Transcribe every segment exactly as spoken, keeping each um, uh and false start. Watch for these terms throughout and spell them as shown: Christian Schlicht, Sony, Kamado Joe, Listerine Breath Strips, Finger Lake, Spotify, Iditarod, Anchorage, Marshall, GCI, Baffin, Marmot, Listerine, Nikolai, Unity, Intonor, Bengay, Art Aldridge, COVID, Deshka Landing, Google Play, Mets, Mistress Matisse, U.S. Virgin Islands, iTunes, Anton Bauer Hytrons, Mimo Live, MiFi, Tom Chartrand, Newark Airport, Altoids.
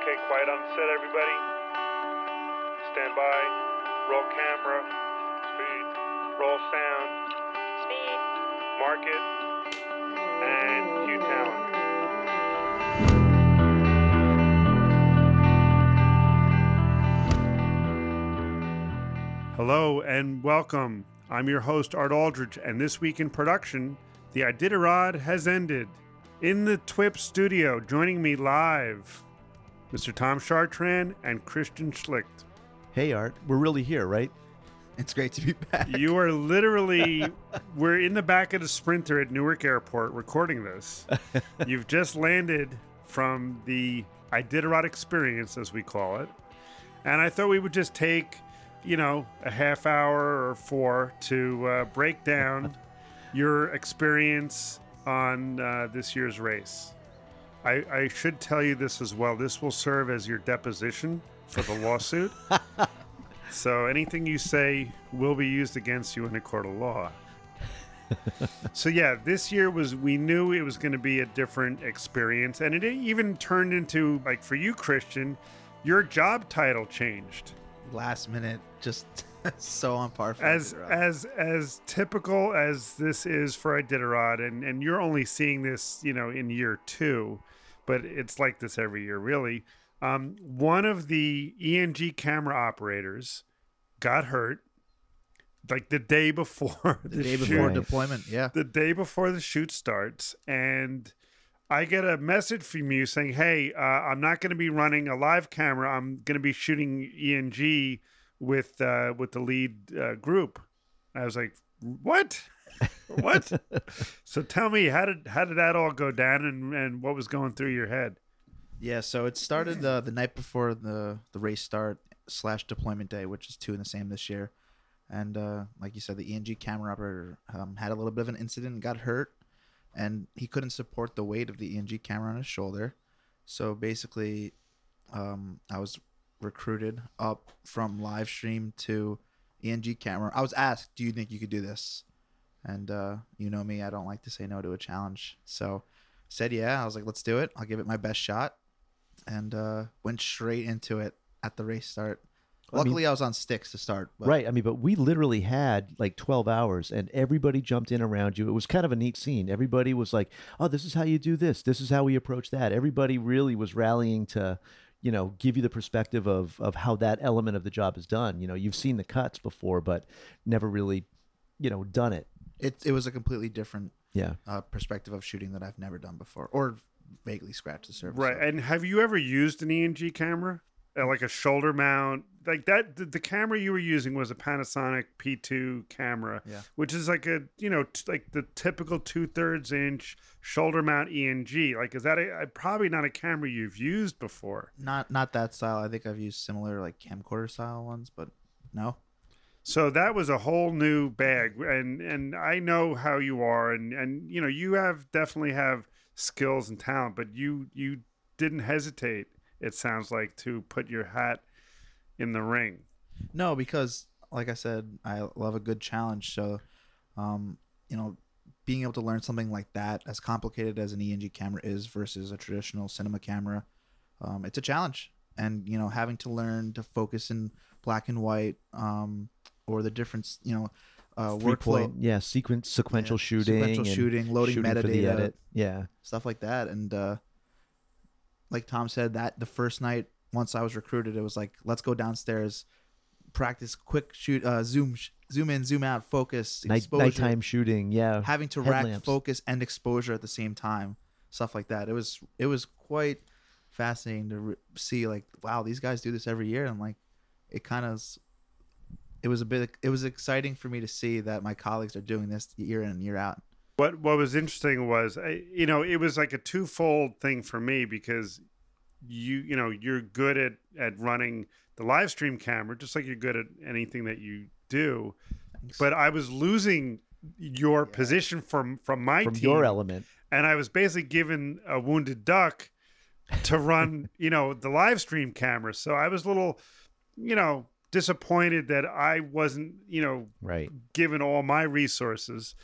Okay, quiet on set, everybody. Stand by. Roll camera. Speed. Roll sound. Speed. Mark it. And cue talent. Hello and welcome. I'm your host, Art Aldridge, and this week in production, the Iditarod has ended. In the Twip Studio, joining me live, Mister Tom Chartrand and Christian Schlicht. Hey, Art. We're really here, right? It's great to be back. You are literally... we're in the back of the Sprinter at Newark Airport recording this. You've just landed from the Iditarod experience, as we call it. And I thought we would just take, you know, a half hour or four to uh, break down your experience on uh, this year's race. I, I should tell you this as well. This will serve as your deposition for the lawsuit. So anything you say will be used against you in a court of law. So yeah, this year was, we knew it was going to be a different experience. And it even turned into, like for you, Christian, your job title changed. Last minute, just so on par for as Iditarod. as as typical as this is for Iditarod, and and you're only seeing this, you know, in year two, but it's like this every year, really. Um, one of the E N G camera operators got hurt, like the day before the, the day shoot, before deployment. Yeah, the day before the shoot starts, and I get a message from you saying, hey, uh, I'm not going to be running a live camera. I'm going to be shooting E N G with uh, with the lead uh, group. I was like, what? What? So tell me, how did how did that all go down, and, and what was going through your head? Yeah, so it started uh, the night before the, the race start slash deployment day, which is two in the same this year. And uh, like you said, the E N G camera operator um, had a little bit of an incident and got hurt. And he couldn't support the weight of the E N G camera on his shoulder. So basically, um, I was recruited up from live stream to E N G camera. I was asked, do you think you could do this? And uh, you know me, I don't like to say no to a challenge. So I said, yeah. I was like, let's do it. I'll give it my best shot. And uh, went straight into it at the race start. Luckily, I, mean, I was on sticks to start. But. Right. I mean, but we literally had like twelve hours and everybody jumped in around you. It was kind of a neat scene. Everybody was like, oh, this is how you do this. This is how we approach that. Everybody really was rallying to, you know, give you the perspective of of how that element of the job is done. You know, you've seen the cuts before, but never really, you know, done it. It, it was a completely different yeah. uh, perspective of shooting that I've never done before, or vaguely scratched the surface. Right. Of. And have you ever used an E N G camera? Like a shoulder mount, like that. The, the camera you were using was a Panasonic P two camera, yeah. which is like a, you know, t- like the typical two thirds inch shoulder mount E N G. Like, is that a, a probably not a camera you've used before? Not, not that style. I think I've used similar like camcorder style ones, but no. So that was a whole new bag, and and I know how you are, and and you know you have definitely have skills and talent, but you you didn't hesitate. It sounds like, to put your hat in the ring. No, because like I said, I love a good challenge. So, um, you know, being able to learn something like that, as complicated as an E N G camera is versus a traditional cinema camera, um, it's a challenge. And, you know, having to learn to focus in black and white, um, or the difference, you know, uh, workflow. Point, yeah, sequence, sequential yeah, shooting. Sequential shooting, loading shooting metadata. Yeah. Stuff like that. And, uh, like Tom said, that the first night, once I was recruited, it was like, let's go downstairs, practice quick shoot, uh, zoom, sh- zoom in, zoom out, focus, Night, exposure. Nighttime shooting, yeah. Having to Headlamps. rack focus and exposure at the same time, stuff like that. It was it was quite fascinating to re- see, like, wow, these guys do this every year, and like, it kind of, it was a bit, it was exciting for me to see that my colleagues are doing this year in and year out. What what was interesting was, you know, it was like a twofold thing for me, because you you know you're good at, at running the live stream camera, just like you're good at anything that you do. Thanks. But I was losing your yeah. position from from my from team, your element, and I was basically given a wounded duck to run you know the live stream camera. So I was a little, you know. disappointed that I wasn't you know right. given all my resources.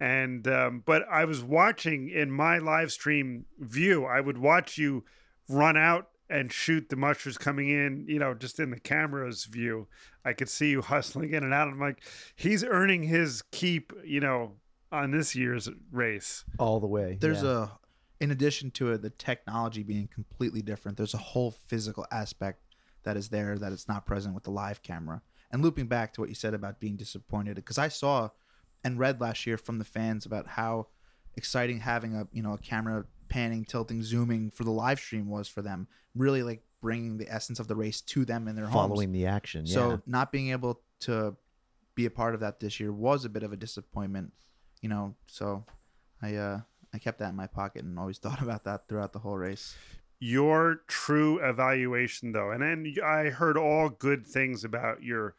And, um, but I was watching in my live stream view, I would watch you run out and shoot the mushers coming in, you know, just in the camera's view. I could see you hustling in and out. I'm like, he's earning his keep, you know, on this year's race. All the way. There's yeah. a, in addition to it, the technology being completely different, there's a whole physical aspect that is there that it's not present with the live camera. And looping back to what you said about being disappointed, because I saw and read last year from the fans about how exciting having a, you know, a camera panning, tilting, zooming for the live stream was for them, really like bringing the essence of the race to them in their homes. Following the action. Yeah. So not being able to be a part of that this year was a bit of a disappointment, you know, so I, uh, I kept that in my pocket and always thought about that throughout the whole race. Your true evaluation, though, and then I heard all good things about your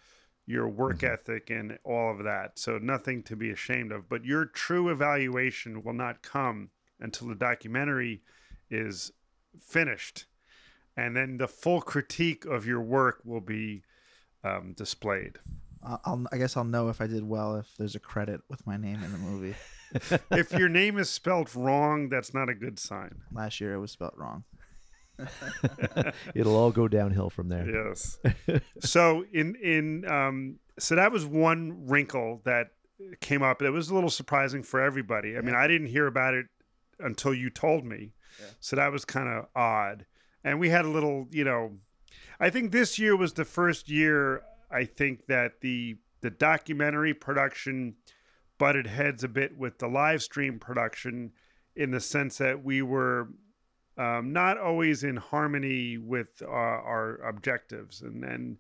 your work mm-hmm. ethic and all of that, so nothing to be ashamed of. But your true evaluation will not come until the documentary is finished, and then the full critique of your work will be um, displayed. I'll, I guess I'll know if I did well if there's a credit with my name in the movie. If your name is spelled wrong, that's not a good sign. Last year it was spelled wrong. It'll all go downhill from there. Yes. So in in um so that was one wrinkle that came up. It was a little surprising for everybody. I yeah. mean, I didn't hear about it until you told me. Yeah. So that was kind of odd. And we had a little, you know, I think this year was the first year I think that the the documentary production butted heads a bit with the live stream production, in the sense that we were Um, not always in harmony with uh, our objectives. And, and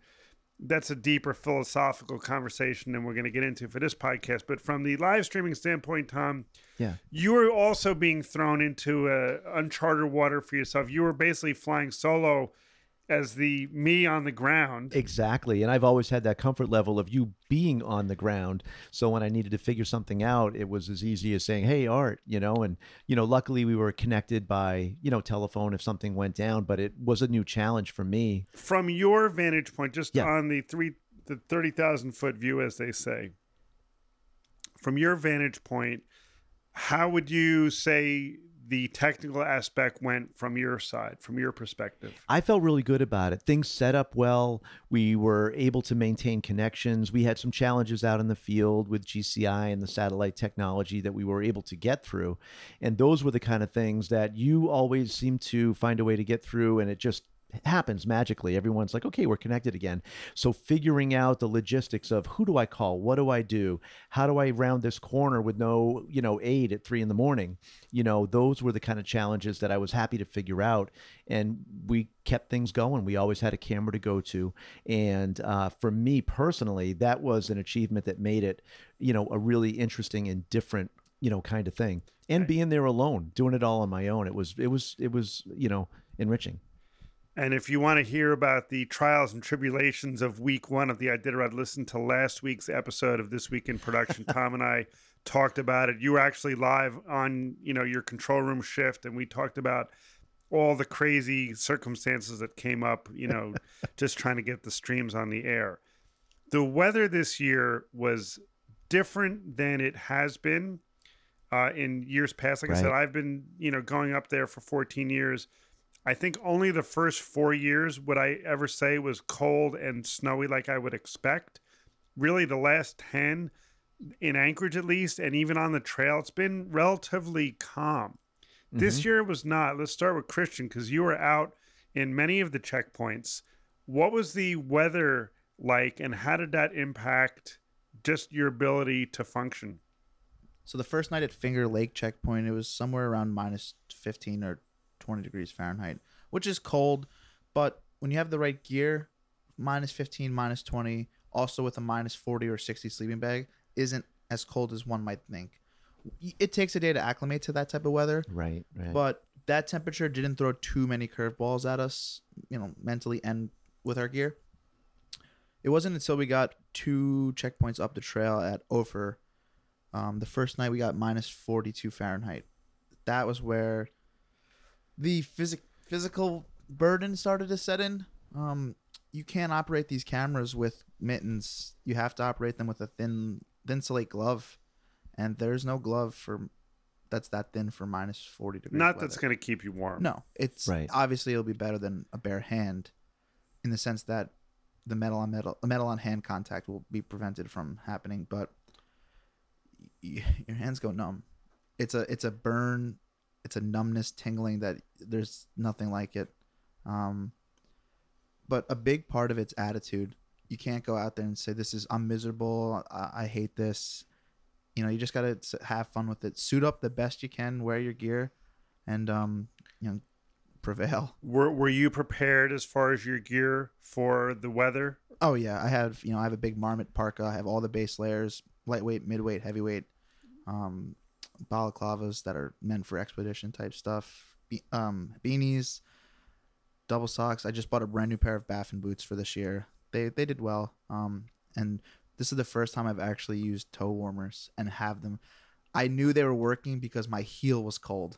that's a deeper philosophical conversation than we're going to get into for this podcast. But from the live streaming standpoint, Tom, yeah. you were also being thrown into a uncharted water for yourself. You were basically flying solo as the me on the ground. Exactly. And I've always had that comfort level of you being on the ground. So when I needed to figure something out, it was as easy as saying, hey, Art, you know, and, you know, luckily we were connected by, you know, telephone if something went down, but it was a new challenge for me. From your vantage point, just yeah. on the three, the thirty thousand foot view, as they say, from your vantage point, how would you say the technical aspect went from your side, from your perspective? I felt really good about it. Things set up well. We were able to maintain connections. We had some challenges out in the field with G C I and the satellite technology that we were able to get through. And those were the kind of things that you always seem to find a way to get through, and it just happens magically. Everyone's like, okay, we're connected again. So figuring out the logistics of who do I call? What do I do? How do I round this corner with no, you know, aid at three in the morning? You know, those were the kind of challenges that I was happy to figure out. And we kept things going. We always had a camera to go to. And uh, for me personally, that was an achievement that made it, you know, a really interesting and different, you know, kind of thing. And being there alone, doing it all on my own, it was, it was, it was, you know, enriching. And if you want to hear about the trials and tribulations of week one of the Iditarod, listen to last week's episode of This Week in Production. Tom and I talked about it. You were actually live on, you know, your control room shift, and we talked about all the crazy circumstances that came up, you know, just trying to get the streams on the air. The weather this year was different than it has been uh, in years past. Like right. I said, I've been, you know, going up there for fourteen years. I think only the first four years would I ever say was cold and snowy like I would expect. Really, the last ten, in Anchorage at least, and even on the trail, it's been relatively calm. Mm-hmm. This year was not. Let's start with Christian, because you were out in many of the checkpoints. What was the weather like, and how did that impact just your ability to function? So the first night at Finger Lake checkpoint, it was somewhere around minus fifteen or twenty degrees Fahrenheit, which is cold, but when you have the right gear, minus fifteen, minus twenty, also with a minus forty or sixty sleeping bag, isn't as cold as one might think. It takes a day to acclimate to that type of weather. Right, right. But that temperature didn't throw too many curveballs at us, you know, mentally and with our gear. It wasn't until we got two checkpoints up the trail at Ophir. Um, the first night we got minus forty-two Fahrenheit. That was where the phys- physical burden started to set in. Um, you can't operate these cameras with mittens. You have to operate them with a thin, thin slate glove, and there's no glove for that's that thin for minus forty degrees. Not weather. That's going to keep you warm. No, it's right. Obviously it'll be better than a bare hand, in the sense that the metal on metal, metal on hand contact will be prevented from happening. But y- your hands go numb. It's a it's a burn. It's a numbness, tingling that there's nothing like it. Um, but a big part of it's attitude. You can't go out there and say, this is, I'm miserable. I, I hate this. You know, you just got to have fun with it. Suit up the best you can, wear your gear, and, um, you know, prevail. Were Were you prepared as far as your gear for the weather? Oh yeah. I have, you know, I have a big Marmot parka. I have all the base layers, lightweight, midweight, heavyweight, um, balaclavas that are meant for expedition type stuff, Be- um, beanies, double socks. I just bought a brand new pair of Baffin boots for this year. They they did well, um, and this is the first time I've actually used toe warmers and have them. I knew they were working because my heel was cold,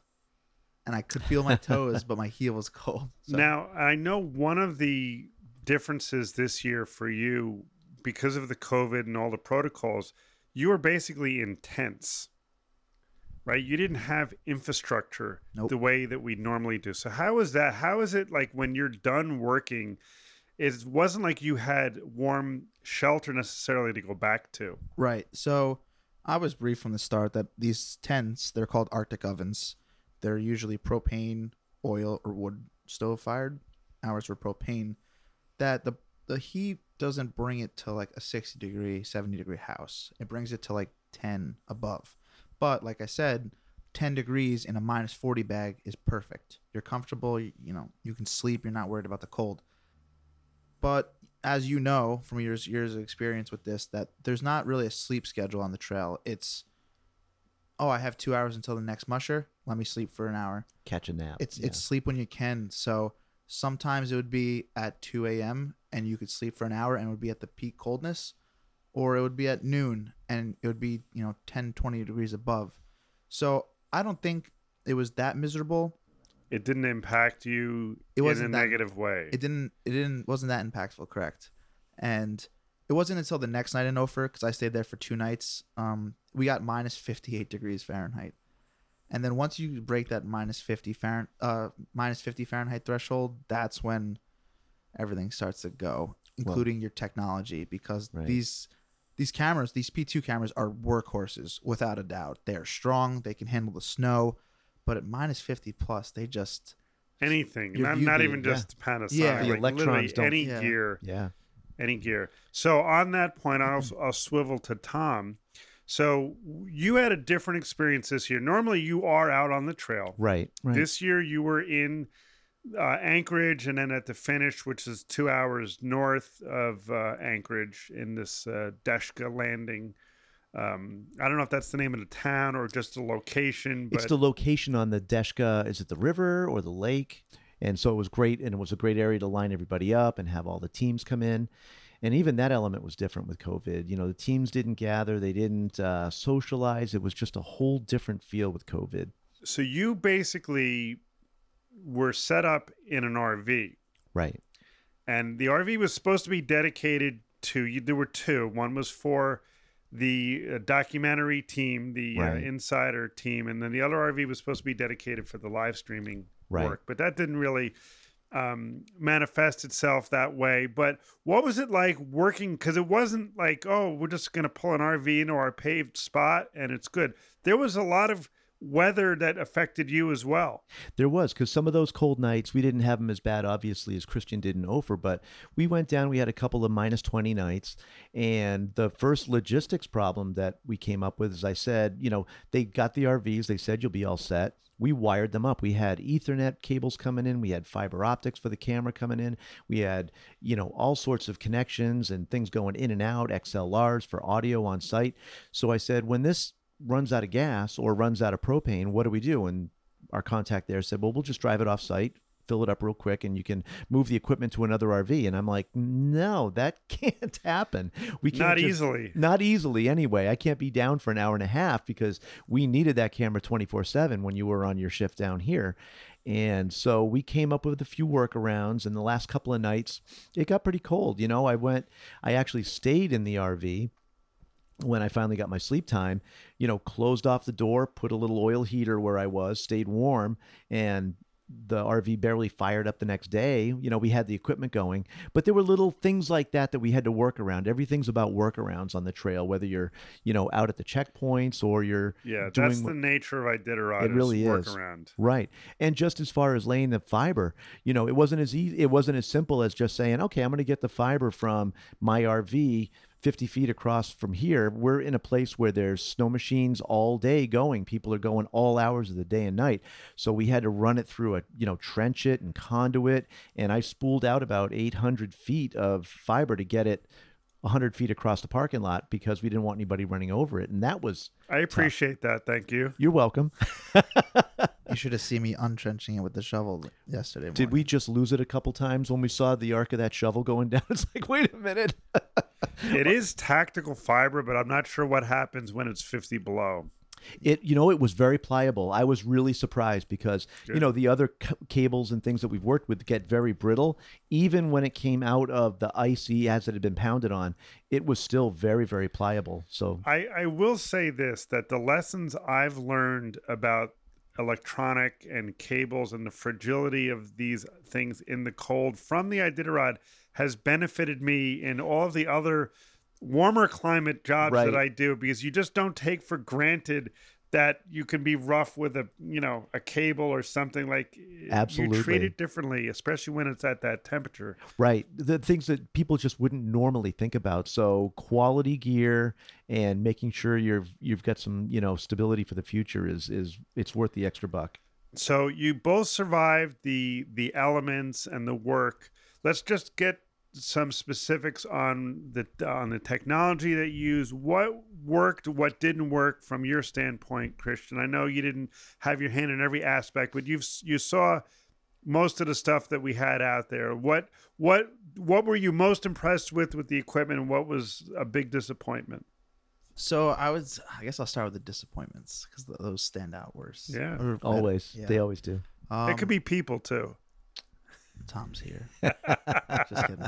and I could feel my toes, but my heel was cold. So. Now, I know one of the differences this year for you, because of the COVID and all the protocols, you were basically in tents, right? You didn't have infrastructure nope. the way that we normally do. So how is that? How is it like when you're done working? It wasn't like you had warm shelter necessarily to go back to. Right. So I was briefed from the start that these tents, they're called Arctic ovens. They're usually propane, oil, or wood stove fired. Ours were propane. That the the heat doesn't bring it to like a sixty degree, seventy degree house. It brings it to like ten above. But like I said, ten degrees in a minus forty bag is perfect. You're comfortable. You, you know, you can sleep. You're not worried about the cold. But as you know from years years of experience with this, that there's not really a sleep schedule on the trail. It's, oh, I have two hours until the next musher. Let me sleep for an hour. Catch a nap. It's yeah. it's sleep when you can. So sometimes it would be at two a.m. and you could sleep for an hour and it would be at the peak coldness. Or it would be at noon and it would be, you know, ten, twenty degrees above. So I don't think it was that miserable. It didn't impact you it wasn't in a that, negative way. It didn't. It didn't. Wasn't that impactful? Correct. And it wasn't until the next night in Ophir, because I stayed there for two nights. Um, we got minus fifty-eight degrees Fahrenheit, and then once you break that minus fifty Fahrenheit, uh, minus fifty Fahrenheit threshold, that's when everything starts to go, including well, your technology, because right. these these cameras, these P two cameras, are workhorses without a doubt. They are strong. They can handle the snow. But at minus fifty plus, they just... Anything. Not, not even yeah. just Panasonic. Yeah, the like electrons don't... Any yeah. gear. Yeah. Any gear. So on that point, I'll, I'll swivel to Tom. So you had a different experience this year. Normally, you are out on the trail. Right. right. This year, you were in uh, Anchorage and then at the finish, which is two hours north of uh, Anchorage in this uh, Deshka Landing. Um, I don't know if that's the name of the town or just the location. But... It's the location on the Deshka. Is it the river or the lake? And so it was great. And it was a great area to line everybody up and have all the teams come in. And even that element was different with COVID. You know, the teams didn't gather. They didn't uh, socialize. It was just a whole different feel with COVID. So you basically were set up in an R V. Right. And the R V was supposed to be dedicated to you. There were two. One was for... the uh, documentary team, the right. uh, insider team, and then the other R V was supposed to be dedicated for the live streaming right. work. But that didn't really um, manifest itself that way. But what was it like working? Because it wasn't like, oh, we're just going to pull an R V into our paved spot and it's good. There was a lot of weather that affected you as well. There was, because some of those cold nights, we didn't have them as bad, obviously, as Christian did in Ophir, but we went down, we had a couple of minus twenty nights, and the first logistics problem that we came up with, as I said, you know, they got the R Vs, they said, you'll be all set. We wired them up. We had Ethernet cables coming in. We had fiber optics for the camera coming in. We had, you know, all sorts of connections and things going in and out, X L Rs for audio on site. So I said, when this runs out of gas or runs out of propane, what do we do? And our contact there said, well, we'll just drive it off site, fill it up real quick, and you can move the equipment to another R V. And I'm like, no, that can't happen. We can't Not just, easily. Not easily anyway. I can't be down for an hour and a half because we needed that camera twenty-four seven when you were on your shift down here. And so we came up with a few workarounds, and the last couple of nights, it got pretty cold. You know, I went, I actually stayed in the R V when I finally got my sleep time, you know, closed off the door, put a little oil heater where I was, stayed warm, and the R V barely fired up the next day. You know, we had the equipment going, but there were little things like that that we had to work around. Everything's about workarounds on the trail, whether you're, you know, out at the checkpoints or you're yeah, doing... that's the nature of Iditarod. It really is. Workaround. Right. And just as far as laying the fiber, you know, it wasn't as easy. It wasn't as simple as just saying, okay, I'm going to get the fiber from my R V fifty feet across from here. We're in a place where there's snow machines all day going. People are going all hours of the day and night. So we had to run it through a, you know, trench it and conduit. And I spooled out about eight hundred feet of fiber to get it one hundred feet across the parking lot because we didn't want anybody running over it. And that was... I appreciate tough. that. Thank you. You're welcome. You should have seen me untrenching it with the shovel yesterday morning. Did we just lose it a couple times when we saw the arc of that shovel going down? It's like, wait a minute. It is tactical fiber, but I'm not sure what happens when it's fifty below. It, you know, it was very pliable. I was really surprised because, Good. you know, the other c- cables and things that we've worked with get very brittle. Even when it came out of the icy as it had been pounded on, it was still very, very pliable. So I, I will say this, that the lessons I've learned about electronic and cables and the fragility of these things in the cold from the Iditarod has benefited me in all of the other warmer climate jobs right. that I do, because you just don't take for granted that you can be rough with a, you know, a cable or something. Like Absolutely. You treat it differently, especially when it's at that temperature. Right. The things that people just wouldn't normally think about. So quality gear and making sure you're, you've got some, you know, stability for the future is, is it's worth the extra buck. So you both survived the, the elements and the work. Let's just get some specifics on the on the technology that you use. What worked, what didn't work from your standpoint, Christian? I know you didn't have your hand in every aspect, but you've you saw most of the stuff that we had out there. What what what were you most impressed with with the equipment, and what was a big disappointment? So I was, I guess I'll start with the disappointments because those stand out worse. Yeah, or, always. Yeah. They always do. Um, it could be people too. Tom's here. Just kidding.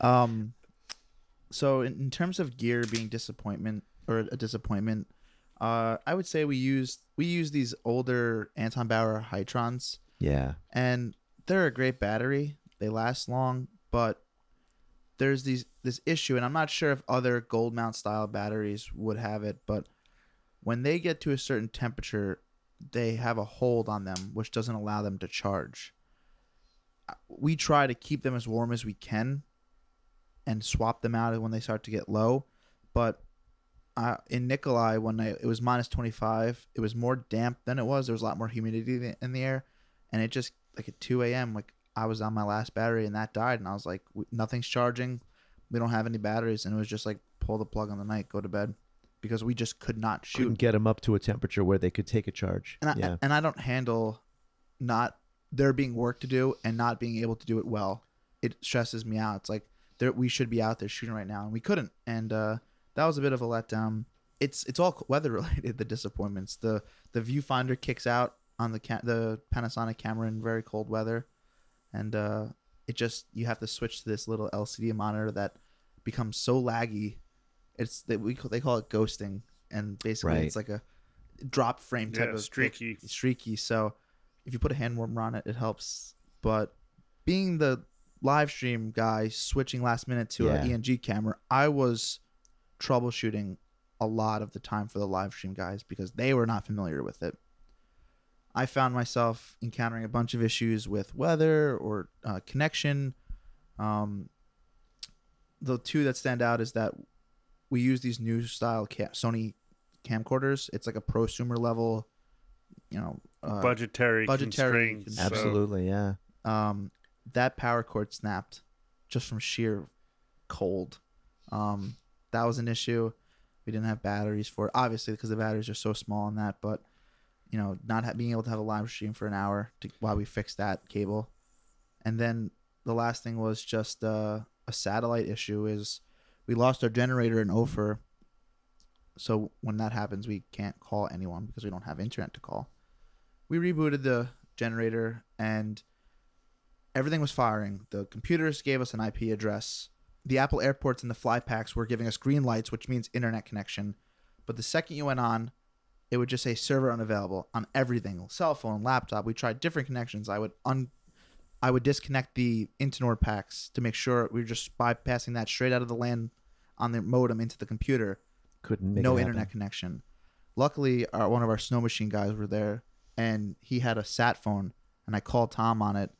Um, so in, in terms of gear being disappointment or a disappointment, uh, I would say we used we used these older Anton Bauer Hytrons. Yeah, and they're a great battery. They last long, but there's these this issue, and I'm not sure if other gold mount style batteries would have it, but when they get to a certain temperature, they have a hold on them, which doesn't allow them to charge. We try to keep them as warm as we can and swap them out when they start to get low. But uh, in Nikolai one night, it was minus twenty-five. It was more damp than it was. There was a lot more humidity in the air. And it just, like at two a.m., like I was on my last battery and that died. And I was like, nothing's charging. We don't have any batteries. And it was just like, pull the plug on the night, go to bed. Because we just could not shoot. Couldn't get them up to a temperature where they could take a charge. And I, yeah. and I don't handle not... there being work to do and not being able to do it well. It stresses me out. It's like there, we should be out there shooting right now and we couldn't. And uh, that was a bit of a letdown. It's it's all weather related. The disappointments. The the viewfinder kicks out on the ca- the Panasonic camera in very cold weather, and uh, it just you have to switch to this little L C D monitor that becomes so laggy. It's that we they call it ghosting, and basically right. it's like a drop frame type yeah, of streaky streaky. So. If you put a hand warmer on it, it helps. But being the live stream guy, switching last minute to yeah. an E N G camera, I was troubleshooting a lot of the time for the live stream guys because they were not familiar with it. I found myself encountering a bunch of issues with weather or uh, connection. Um, the two that stand out is that we use these new style cam- Sony camcorders. It's like a prosumer level, you know, Uh, budgetary budgetary constraints. Absolutely, so. yeah. Um, that power cord snapped just from sheer cold. Um, that was an issue. We didn't have batteries for it, obviously, because the batteries are so small on that. But you know, not ha- being able to have a live stream for an hour to, while we fixed that cable, and then the last thing was just uh, a satellite issue. Is we lost our generator in Ophir, so when that happens, we can't call anyone because we don't have internet to call. We rebooted the generator and everything was firing. The computers gave us an I P address. the Apple AirPorts and the fly packs were giving us green lights, which means internet connection. But the second you went on, it would just say server unavailable on everything, cell phone, laptop. We tried different connections. I would un, I would disconnect the Intonor packs to make sure we were just bypassing that straight out of the LAN on the modem into the computer. Couldn't make it happen. No internet connection. Luckily, our, one of our snow machine guys were there, and he had a sat phone, and I called Tom on it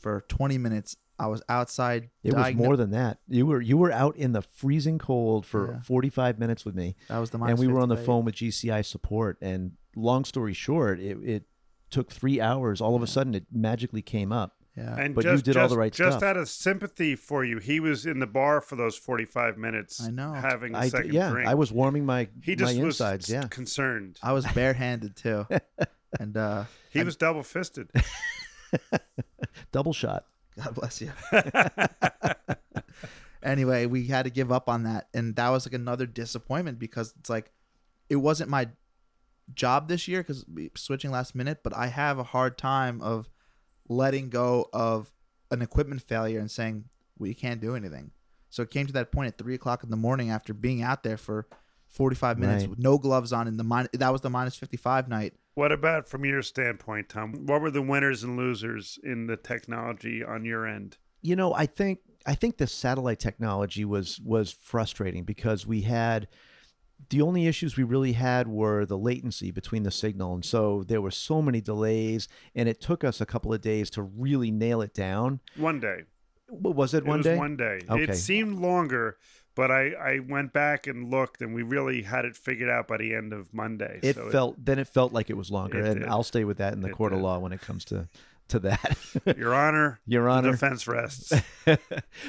for twenty minutes. I was outside. It was more than that. You were you were out in the freezing cold for yeah. forty-five minutes with me. That was the minus. And we were on the phone with G C I support. And long story short, it, it took three hours. All of a sudden, it magically came up. Yeah. And but just, you did just, all the right just stuff. Just out of sympathy for you, he was in the bar for those forty-five minutes. I know. Having a second yeah, drink. I was warming my he just my was insides. Yeah. Concerned. I was barehanded too, and uh, he I, was double fisted. Double shot. God bless you. Anyway, we had to give up on that. And that was like another disappointment because it's like, it wasn't my job this year because switching last minute, but I have a hard time of letting go of an equipment failure and saying, we can't do anything. So it came to that point at three o'clock in the morning after being out there for forty-five minutes right. with no gloves on in the min- that was the minus fifty-five night. What about from your standpoint, Tom? What were the winners and losers in the technology on your end? You know, I think I think the satellite technology was was frustrating because we had the only issues we really had were the latency between the signal, and so there were so many delays, and it took us a couple of days to really nail it down. One day. Was it one it was day? One day. Okay. It seemed longer. But I, I went back and looked, and we really had it figured out by the end of Monday. It so felt it, then it felt like it was longer, it and did. I'll stay with that in the it court did. of law when it comes to, to that. Your Honor, Your Honor, the defense rests.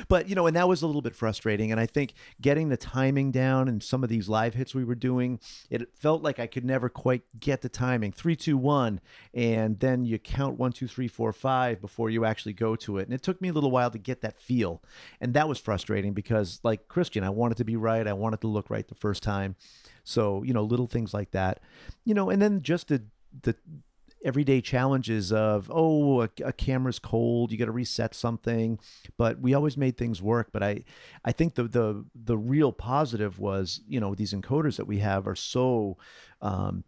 But you know, and that was a little bit frustrating. And I think getting the timing down and some of these live hits we were doing, it felt like I could never quite get the timing. Three, two, one, and then you count one, two, three, four, five before you actually go to it. And it took me a little while to get that feel, and that was frustrating because, like Christian, I wanted to be right. I wanted to look right the first time. So you know, little things like that, you know, and then just the the. everyday challenges of, oh, a, a camera's cold, you got to reset something. But we always made things work. But I, I think the the the real positive was, you know, these encoders that we have are so, um,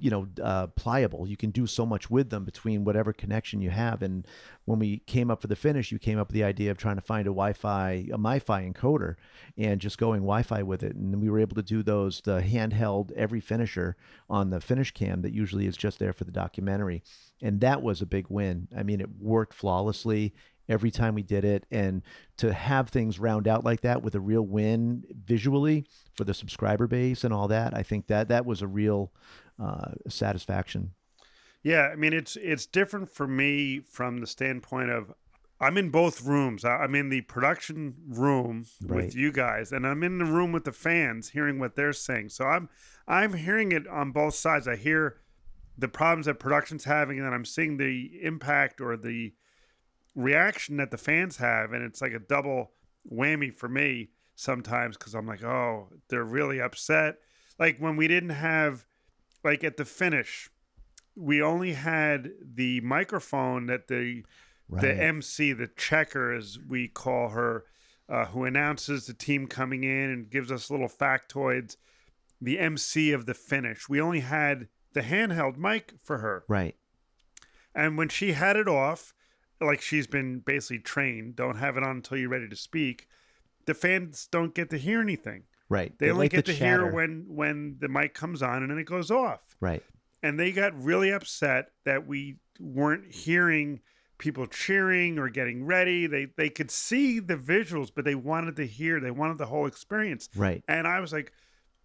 you know, uh, pliable. You can do so much with them between whatever connection you have. And when we came up for the finish, you came up with the idea of trying to find a Wi-Fi, a MiFi encoder and just going Wi-Fi with it. And we were able to do those, the handheld every finisher on the finish cam that usually is just there for the documentary. And that was a big win. I mean, it worked flawlessly every time we did it. And to have things round out like that with a real win visually for the subscriber base and all that, I think that that was a real uh, satisfaction. Yeah. I mean, it's, it's different for me from the standpoint of I'm in both rooms. I'm in the production room right. with you guys, and I'm in the room with the fans hearing what they're saying. So I'm, I'm hearing it on both sides. I hear the problems that production's having, and then I'm seeing the impact or the reaction that the fans have, and it's like a double whammy for me sometimes because I'm like, oh, they're really upset. Like when we didn't have, like at the finish, we only had the microphone that the right. the M C, the checker as we call her, uh, who announces the team coming in and gives us little factoids, the M C of the finish. We only had the handheld mic for her, right? And when she had it off, like she's been basically trained, don't have it on until you're ready to speak. The fans don't get to hear anything. Right. They, they only like get the to chatter. hear when, when the mic comes on and then it goes off. Right. And they got really upset that we weren't hearing people cheering or getting ready. They they could see the visuals, but they wanted to hear. They wanted the whole experience. Right. And I was like,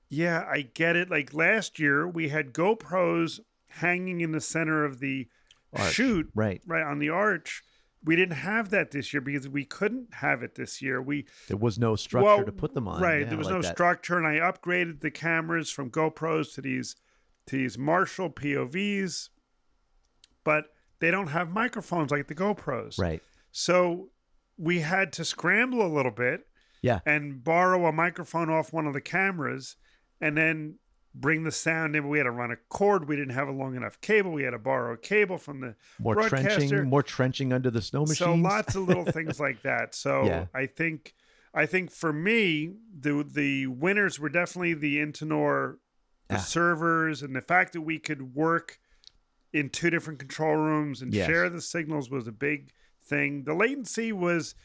yeah, I get it. Like last year we had GoPros hanging in the center of the Arch. shoot right right on the arch. We didn't have that this year because we couldn't have it this year. We there was no structure well, to put them on right yeah, there was like no that. structure, and I upgraded the cameras from GoPros to these to these Marshall P O Vs, but they don't have microphones like the GoPros, right? So we had to scramble a little bit yeah and borrow a microphone off one of the cameras and then bring the sound in. We had to run a cord. We didn't have a long enough cable. We had to borrow a cable from the more broadcaster. Trenching, more trenching under the snow machines. So lots of little things like that. So yeah. I think I think for me, the the winners were definitely the Intonor, the ah. servers, and the fact that we could work in two different control rooms and yes. share the signals was a big thing. The latency was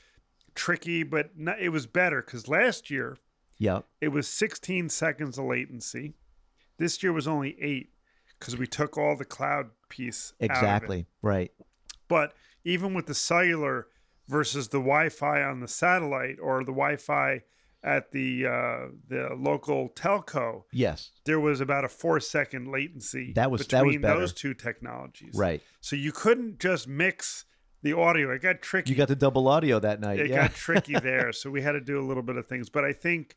tricky, but not, it was better because last year yep. it was sixteen seconds of latency. This year was only eight because we took all the cloud piece exactly. out of it. Right. But even with the cellular versus the Wi-Fi on the satellite or the Wi-Fi at the uh, the local telco, yes, there was about a four second latency that was, between that was better. Those two technologies. Right. So you couldn't just mix the audio. It got tricky. You got the double audio that night. It yeah. got tricky there. So we had to do a little bit of things. But I think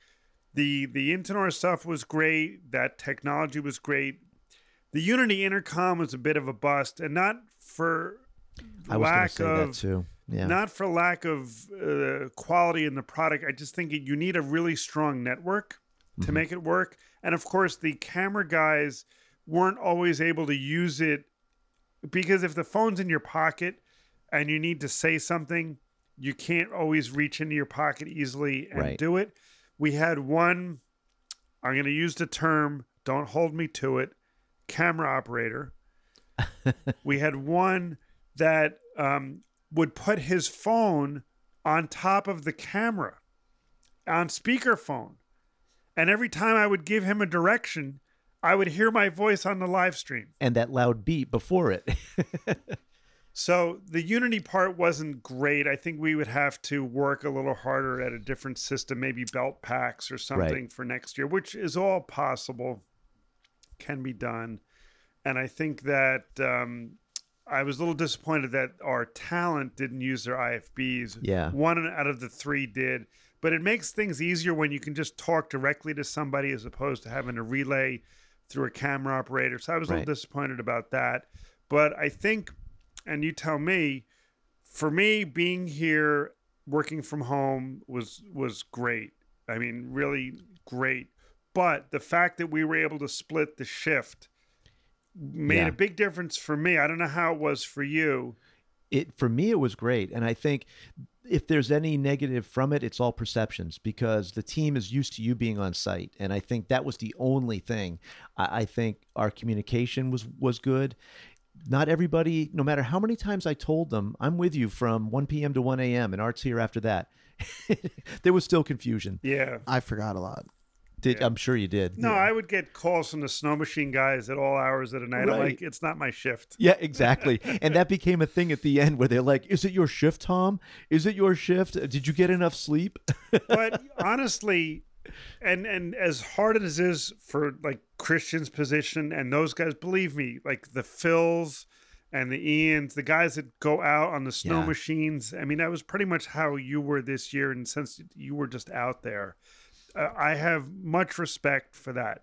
the the Intonor stuff was great. That technology was great. The Unity intercom was a bit of a bust, and not for I was lack say of that too. Yeah. Not for lack of uh, quality in the product. I just think you need a really strong network to mm-hmm. make it work. And of course, the camera guys weren't always able to use it because if the phone's in your pocket and you need to say something, you can't always reach into your pocket easily and right. do it. We had one, I'm going to use the term, don't hold me to it, camera operator. We had one that... Um, would put his phone on top of the camera, on speakerphone. And every time I would give him a direction, I would hear my voice on the live stream. And that loud beep before it. So the Unity part wasn't great. I think we would have to work a little harder at a different system, maybe belt packs or something right. for next year, which is all possible, can be done. And I think that... Um, I was a little disappointed that our talent didn't use their I F Bs. Yeah. One out of the three did. But it makes things easier when you can just talk directly to somebody as opposed to having to relay through a camera operator. So I was right. a little disappointed about that. But I think, and you tell me, for me, being here, working from home was was great. I mean, really great. But the fact that we were able to split the shift made yeah. a big difference for me. I don't know how it was for you. It for me, it was great. And I think if there's any negative from it, it's all perceptions because the team is used to you being on site. And I think that was the only thing. I, I think our communication was, was good. Not everybody, no matter how many times I told them, I'm with you from one p.m. to one a.m. and Art's here after that. There was still confusion. Yeah. I forgot a lot. Did, yeah. I'm sure you did. No, yeah. I would get calls from the snow machine guys at all hours of the night. Right. I'm like, it's not my shift. Yeah, exactly. And that became a thing at the end where they're like, is it your shift, Tom? Is it your shift? Did you get enough sleep? But honestly, and and as hard as it is for like Christian's position and those guys, believe me, like the Phils and the Ians, the guys that go out on the snow yeah. machines. I mean, that was pretty much how you were this year. And since you were just out there. I have much respect for that.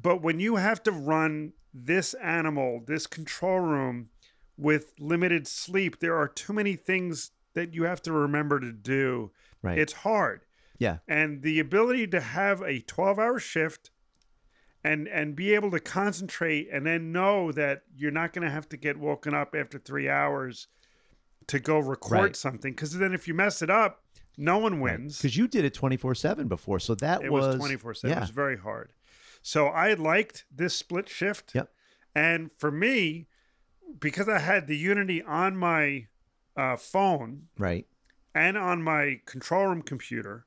But when you have to run this animal, this control room with limited sleep, there are too many things that you have to remember to do. Right. It's hard. Yeah. And the ability to have a twelve-hour shift and, and be able to concentrate and then know that you're not going to have to get woken up after three hours to go record right. something. Because then if you mess it up, no one wins. Because right. you did it twenty-four seven before, so that it was... It was twenty-four seven. Yeah. It was very hard. So I liked this split shift. Yep. And for me, because I had the Unity on my uh, phone right, and on my control room computer,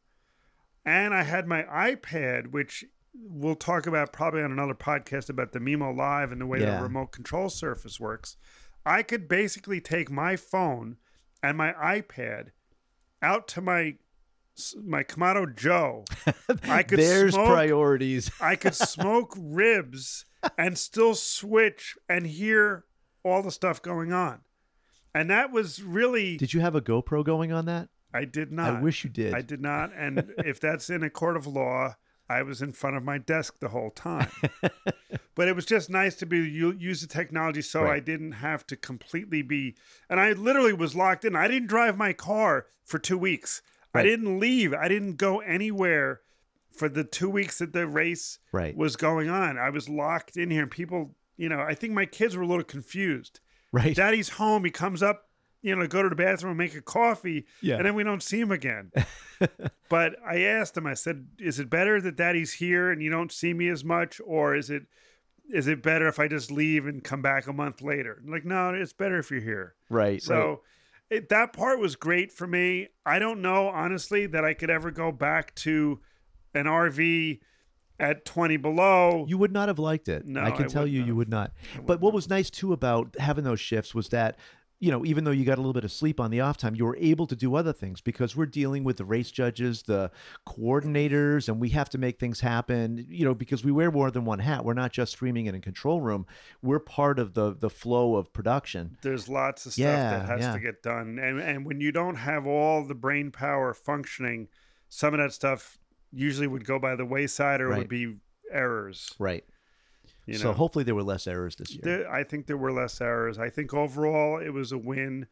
and I had my iPad, which we'll talk about probably on another podcast about the Mimo Live and the way yeah. the remote control surface works, I could basically take my phone and my iPad out to my my Kamado Joe. I could There's smoke, priorities. I could smoke ribs and still switch and hear all the stuff going on. And that was really... Did you have a GoPro going on that? I did not. I wish you did. I did not. And if that's in a court of law, I was in front of my desk the whole time. But it was just nice to be use the technology so right. I didn't have to completely be... And I literally was locked in. I didn't drive my car for two weeks. Right. I didn't leave. I didn't go anywhere for the two weeks that the race right. was going on. I was locked in here. And people, you know, I think my kids were a little confused. Right. Daddy's home. He comes up you know, go to the bathroom and make a coffee, yeah. and then we don't see him again. But I asked him, I said, is it better that Daddy's here and you don't see me as much, or is it is it better if I just leave and come back a month later? I'm like, no, it's better if you're here. Right. So right. It, that part was great for me. I don't know, honestly, that I could ever go back to an R V at twenty below. You would not have liked it. No, I can I tell you, have. you would not. Would but what not. was nice, too, about having those shifts was that, you know, even though you got a little bit of sleep on the off time, you were able to do other things because we're dealing with the race judges, the coordinators, and we have to make things happen, you know, because we wear more than one hat. We're not just streaming and in control room. We're part of the the flow of production. There's lots of stuff yeah, that has yeah. to get done. And, and when you don't have all the brain power functioning, some of that stuff usually would go by the wayside or right. would be errors. Right. You know, so hopefully there were less errors this year. There, I think there were less errors. I think overall it was a win.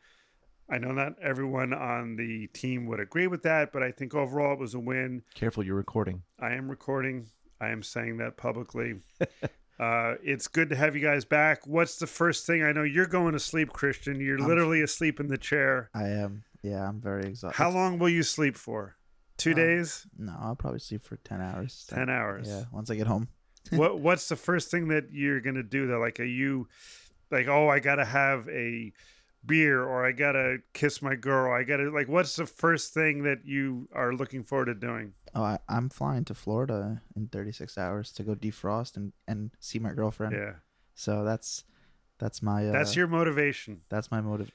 I know not everyone on the team would agree with that, but I think overall it was a win. Careful, you're recording. I am recording. I am saying that publicly. uh, it's good to have you guys back. What's the first thing? I know you're going to sleep, Christian. You're I'm, literally asleep in the chair. I am. Yeah, I'm very exhausted. How long will you sleep for? Two um, days? No, I'll probably sleep for ten hours. ten hours. Yeah, once I get home. what What's the first thing that you're gonna do? That like, are you like, oh, I gotta have a beer, or I gotta kiss my girl? I gotta like, what's the first thing that you are looking forward to doing? Oh, I, I'm flying to Florida in thirty-six hours to go defrost and, and see my girlfriend. Yeah. So that's that's my uh, that's your motivation. That's my motive.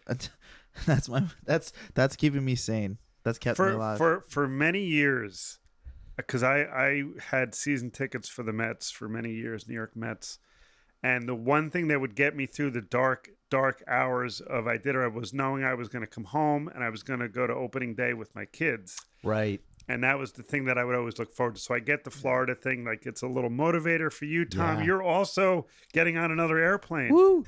that's my that's that's keeping me sane. That's kept for, me alive for for many years. Because I, I had season tickets for the Mets for many years, New York Mets. And the one thing that would get me through the dark, dark hours of Iditarod was knowing I was going to come home and I was going to go to opening day with my kids. Right. And that was the thing that I would always look forward to. So I get the Florida thing. Like, it's a little motivator for you, Tom. Yeah. You're also getting on another airplane. Woo.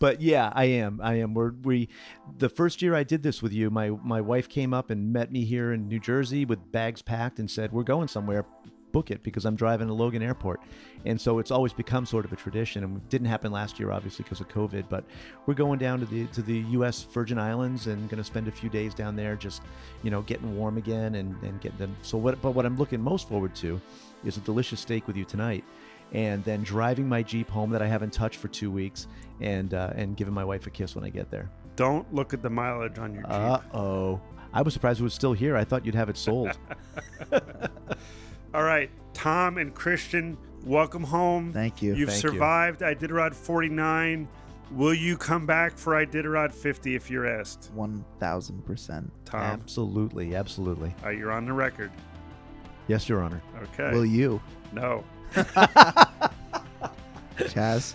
But yeah, I am. I am. We're, we, the first year I did this with you, my, my wife came up and met me here in New Jersey with bags packed and said, we're going somewhere. Book it, because I'm driving to Logan Airport. And so it's always become sort of a tradition, and it didn't happen last year obviously because of COVID, but we're going down to the to the U S Virgin Islands and going to spend a few days down there, just, you know, getting warm again and, and getting them. So what, but what I'm looking most forward to is a delicious steak with you tonight, and then driving my Jeep home that I haven't touched for two weeks and uh, and giving my wife a kiss when I get there. Don't look at the mileage on your Jeep. Uh-oh. I was surprised it was still here. I thought you'd have it sold. All right, Tom and Christian, welcome home. Thank you. You've Thank survived you. Iditarod forty-nine. Will you come back for Iditarod fifty if you're asked? one thousand percent. Tom? Absolutely, absolutely. Uh, you're on the record. Yes, Your Honor. Okay. Will you? No. Chaz.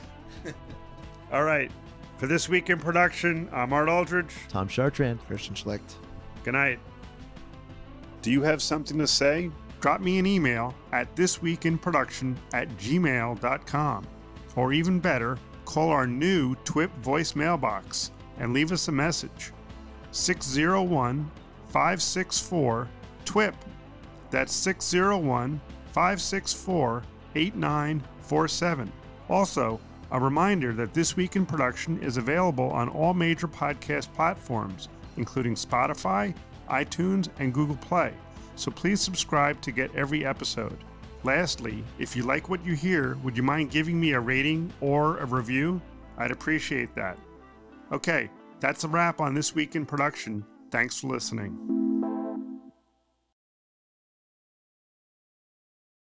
All right. For This Week in Production, I'm Art Aldridge. Tom Chartrand. Christian Schlicht. Good night. Do you have something to say? Drop me an email at this week in production at gmail dot com. Or even better, call our new Twip voice mailbox and leave us a message. six oh one, five six four, T W I P. That's six oh one, five six four, eight nine four seven. Also, a reminder that This Week in Production is available on all major podcast platforms, including Spotify, iTunes, and Google Play. So please subscribe to get every episode. Lastly, if you like what you hear, would you mind giving me a rating or a review? I'd appreciate that. Okay, that's a wrap on This Week in Production. Thanks for listening.